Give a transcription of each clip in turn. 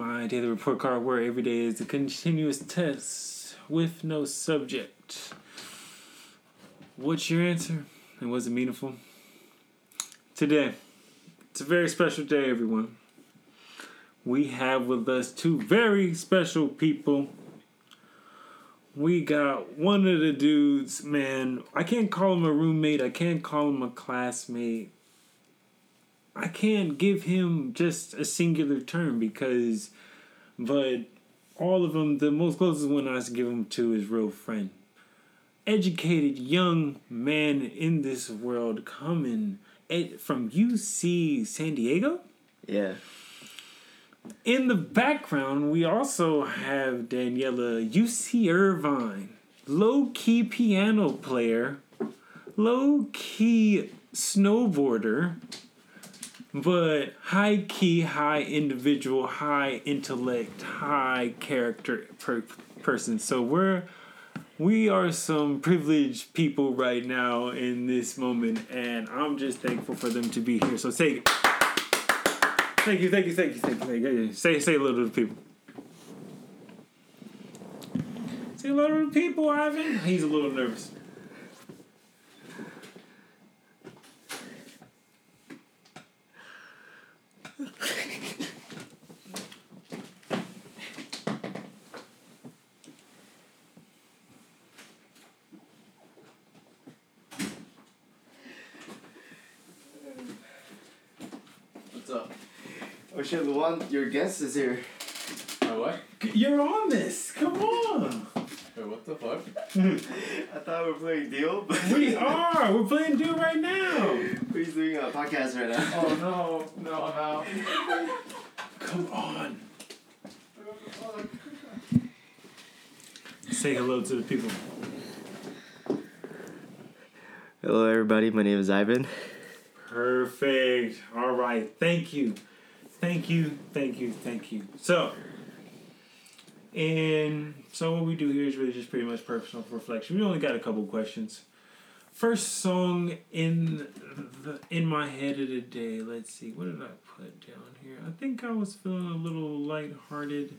my daily report card where every day is a continuous test with no subject. What's your answer? And was it meaningful? Today, it's a very special day, everyone. We have with us two very special people. We got one of the dudes, man. I can't call him a roommate. I can't call him a classmate. I can't give him just a singular term because, but all of them, the most closest one I can give him to is real friend. Educated young man in this world coming from UC San Diego? Yeah. In the background, we also have Daniela, UC Irvine, low-key piano player, low-key snowboarder, but high-key, high individual, high intellect, high character person. So we are some privileged people right now in this moment, and I'm just thankful for them to be here. So say it. Thank you. Say hello to the people. Say hello to the people, Ivan. He's a little nervous. What's up? Oh shit, Luan, your guest is here. My what? You're on this! Come on! Wait, what the fuck? I thought we were playing Deal, but... We are! We're playing Deal right now! We're just doing a podcast right now. Oh no, I'm out. Come on! Say hello to the people. Hello everybody, my name is Ivan. Perfect. Alright, thank you. Thank you. So what we do here is really just pretty much personal reflection. We only got a couple questions. First song in my head of the day. Let's see. What did I put down here? I think I was feeling a little lighthearted.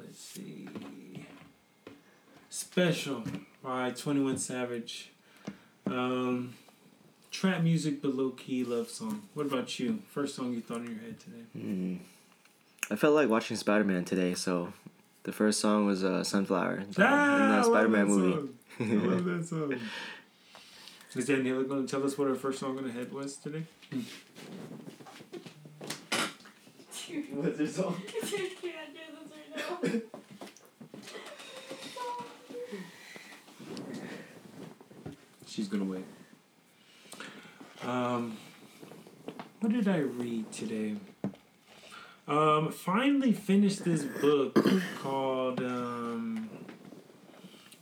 Let's see. Special by 21 Savage. Trap music, but low-key love song. What about you? First song you thought in your head today? I felt like watching Spider-Man today, so the first song was Sunflower. In that Spider-Man movie. I love that song. Is Daniela going to tell us what her first song in her head was today? What's her song? I can't do this right now. She's going to wait. What did I read today? Finally finished this book called,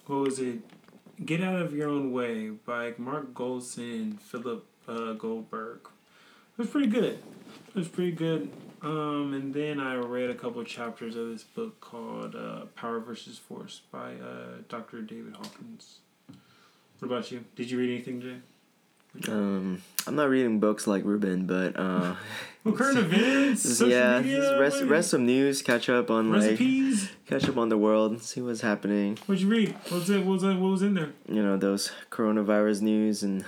what was it? Get Out of Your Own Way by Mark and Philip, Goldberg. It was pretty good. And then I read a couple chapters of this book called, Power Versus Force by, Dr. David Hawkins. What about you? Did you read anything today? I'm not reading books like Ruben, but current events, social media, rest some news, catch up on the world, see what's happening. What'd you read? What was in there? You know, those coronavirus news and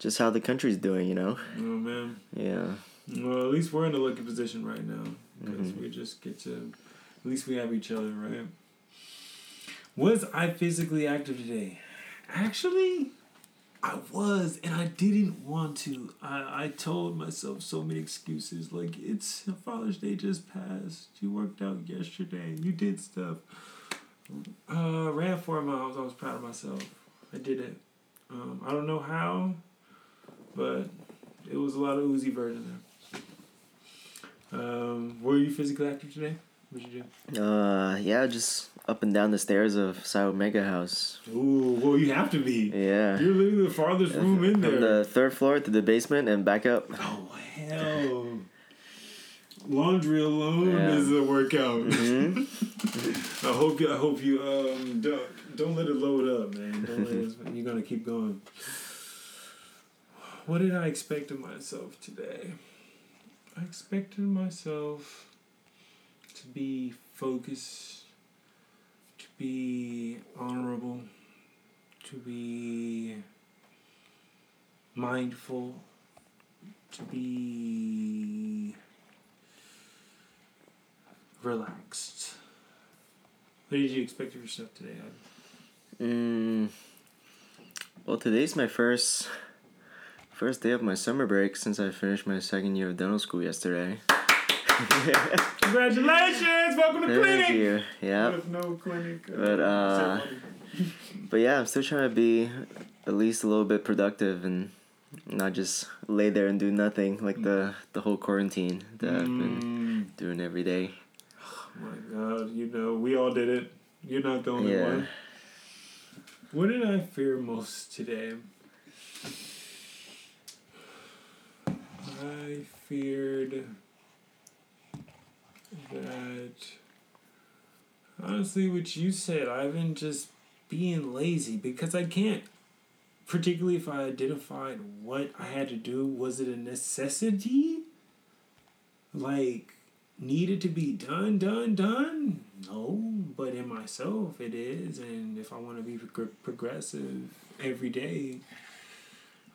just how the country's doing. You know. Oh man. Yeah. Well, at least we're in a lucky position right now because we just get to, at least we have each other, right? Was I physically active today? Actually. I was, and I didn't want to. I told myself so many excuses, like, it's Father's Day just passed. You worked out yesterday. You did stuff. Ran 4 miles. I was proud of myself. I did it. I don't know how, but it was a lot of Uzi Vert in there. Were you physically active today? What'd you do? Just up and down the stairs of Psy Omega House. Ooh, well, you have to be. Yeah. You're literally the farthest room in there. From the third floor to the basement and back up. Oh, hell. Laundry alone is a workout. Mm-hmm. I hope you don't let it load up, man. You're going to keep going. What did I expect of myself today? I expected myself to be focused, to be honorable, to be mindful, to be relaxed. What did you expect of yourself today, Ivan? Well, today's my first day of my summer break since I finished my second year of dental school yesterday. Congratulations! Welcome to clinic! Thank you. Yeah. With no clinic. But yeah, I'm still trying to be at least a little bit productive and not just lay there and do nothing like the whole quarantine that I've been doing every day. Oh my God, you know, we all did it. You're not the only one. What did I fear most today? I feared that, honestly, what you said, Ivan, just being lazy because I can't. Particularly if I identified what I had to do, was it a necessity? Like, needed to be done? No, but in myself it is. And if I want to be progressive every day,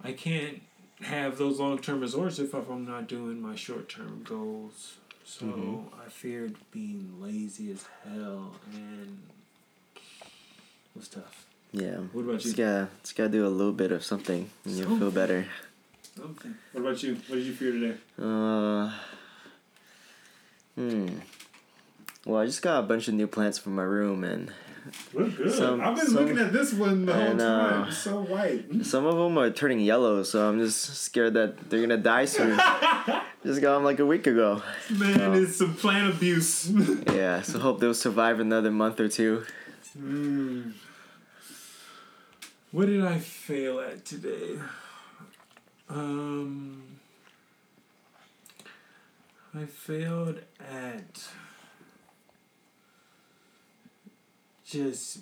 I can't have those long-term results if I'm not doing my short-term goals. So I feared being lazy as hell, and it was tough. Yeah. What about you? Just gotta do a little bit of something and you'll feel better. Okay. What about you? What did you fear today? Well, I just got a bunch of new plants for my room and look good. I've been looking at this one the whole time. It's so white. Some of them are turning yellow, so I'm just scared that they're gonna die soon. Just got them like a week ago. Man, it's some plant abuse. Yeah, so hope they'll survive another month or two. What did I fail at today? I failed at just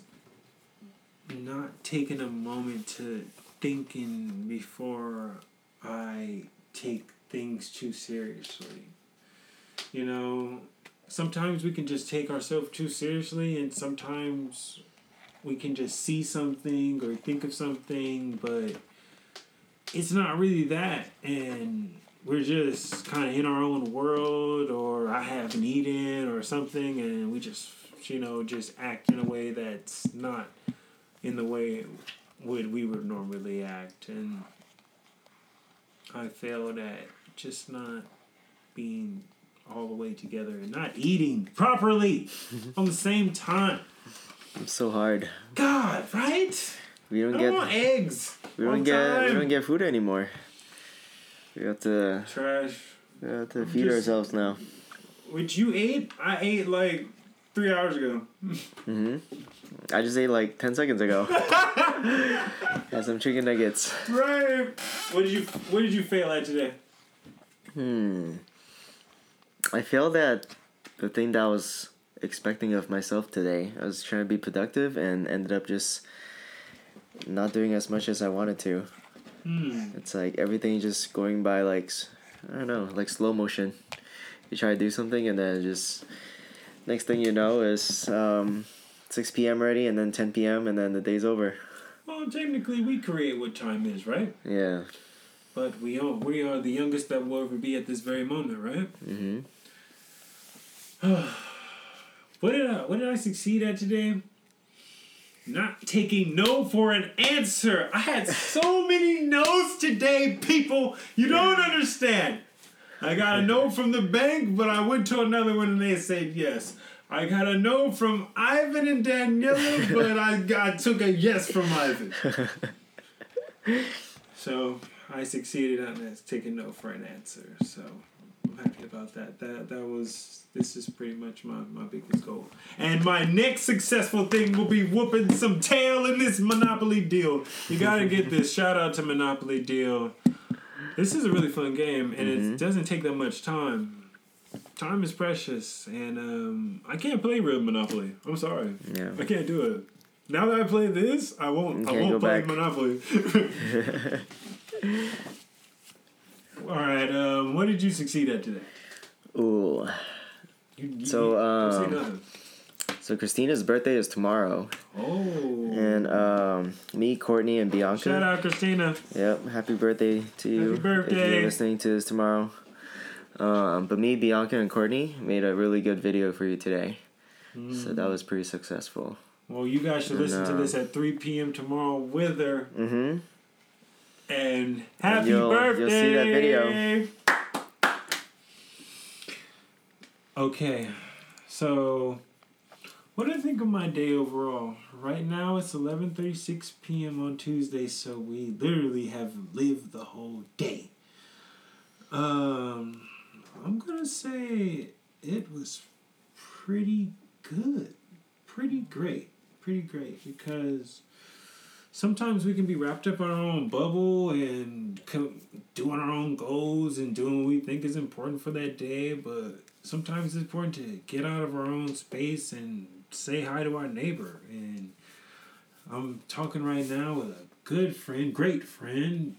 not taking a moment to thinking before I take things too seriously. You know, sometimes we can just take ourselves too seriously, and sometimes we can just see something or think of something, but it's not really that. And we're just kind of in our own world, or I haven't eaten or something, and we just, you know, just act in a way that's not in the way we would normally act. And I failed at just not being all the way together and not eating properly on the same time. It's so hard. God, right? I don't want eggs. We don't get food anymore. We have to trash. We have to feed ourselves now. Which you ate? I ate like 3 hours ago. I just ate like 10 seconds ago. Had some chicken nuggets. Right. What did you fail at today? I failed at the thing that was expecting of myself today. I was trying to be productive and ended up just not doing as much as I wanted to. It's like everything just going by like, I don't know, like slow motion. You try to do something and then just next thing you know is 6 p.m. already, and then 10 p.m. and then the day's over. Well, technically we create what time is, right? Yeah. But we are the youngest that will ever be at this very moment, right? What did I succeed at today? Not taking no for an answer. I had so many no's today, people. You don't understand. I got a no from the bank, but I went to another one and they said yes. I got a no from Ivan and Daniela, but I took a yes from Ivan. So I succeeded on that, taking no for an answer. So I'm happy about that. This is pretty much my biggest goal. And my next successful thing will be whooping some tail in this Monopoly Deal. You gotta get this. Shout out to Monopoly Deal. This is a really fun game, and it doesn't take that much time. Time is precious, and I can't play real Monopoly. I'm sorry. Yeah. I can't do it. Now that I play this, I won't play back. Monopoly. All right. What did you succeed at today? Ooh. So Christina's birthday is tomorrow. Oh. And me, Courtney, and Bianca. Shout out, Christina. Yep. Happy birthday to you. Happy birthday. If you're listening to this tomorrow. But me, Bianca, and Courtney made a really good video for you today. Mm. So that was pretty successful. Well, you guys should listen to this at 3 p.m. tomorrow with her. Mm-hmm. And happy birthday! You'll see that video. Okay, so what do I think of my day overall? Right now it's 11:36 p.m. on Tuesday, so we literally have lived the whole day. I'm gonna say it was pretty good, pretty great, because sometimes we can be wrapped up in our own bubble and doing our own goals and doing what we think is important for that day, but sometimes it's important to get out of our own space and say hi to our neighbor. And I'm talking right now with a great friend,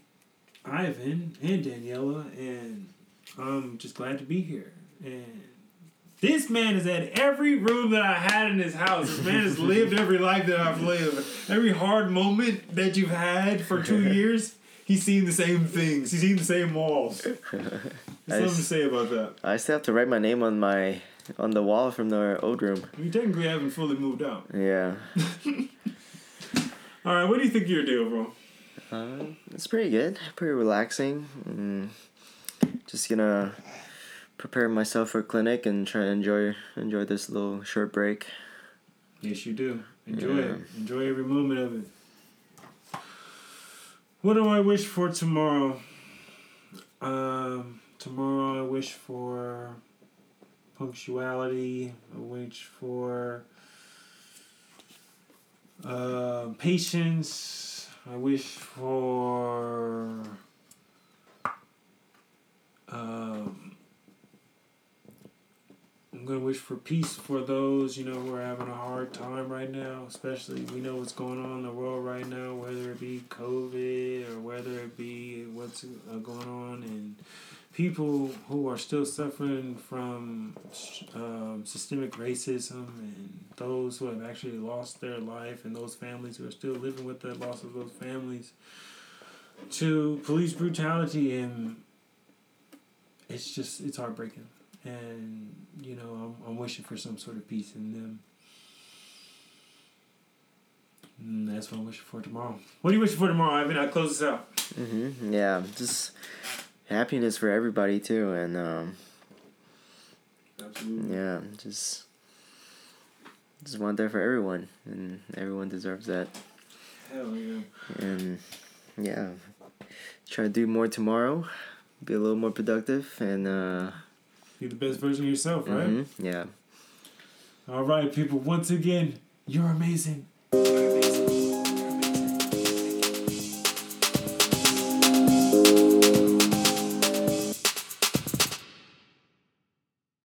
Ivan and Daniela, and I'm just glad to be here. And this man is at every room that I had in this house. This man has lived every life that I've lived. Every hard moment that you've had for 2 years, he's seen the same things. He's seen the same walls. There's something to say about that. I still have to write my name on the wall from the old room. We technically haven't fully moved out. Yeah. All right, what do you think you're doing, bro? It's pretty good. Pretty relaxing. Just gonna prepare myself for clinic and try to enjoy this little short break. Yes, you do. Enjoy it. Enjoy every moment of it. What do I wish for tomorrow? Tomorrow I wish for punctuality. I wish for patience. I wish for I'm going to wish for peace for those, who are having a hard time right now, especially we know what's going on in the world right now, whether it be COVID or whether it be what's going on, and people who are still suffering from systemic racism, and those who have actually lost their life, and those families who are still living with the loss of those families to police brutality. And it's heartbreaking. And, I'm wishing for some sort of peace in them. And that's what I'm wishing for tomorrow. What are you wishing for tomorrow, Ivan? I'll close this out. Mm-hmm. Yeah, just happiness for everybody, too. And, absolutely. Yeah, just want that for everyone. And everyone deserves that. Hell, yeah. And, yeah, try to do more tomorrow. Be a little more productive. And, be the best version of yourself, right? Mm-hmm. Yeah. All right, people. Once again, you're amazing.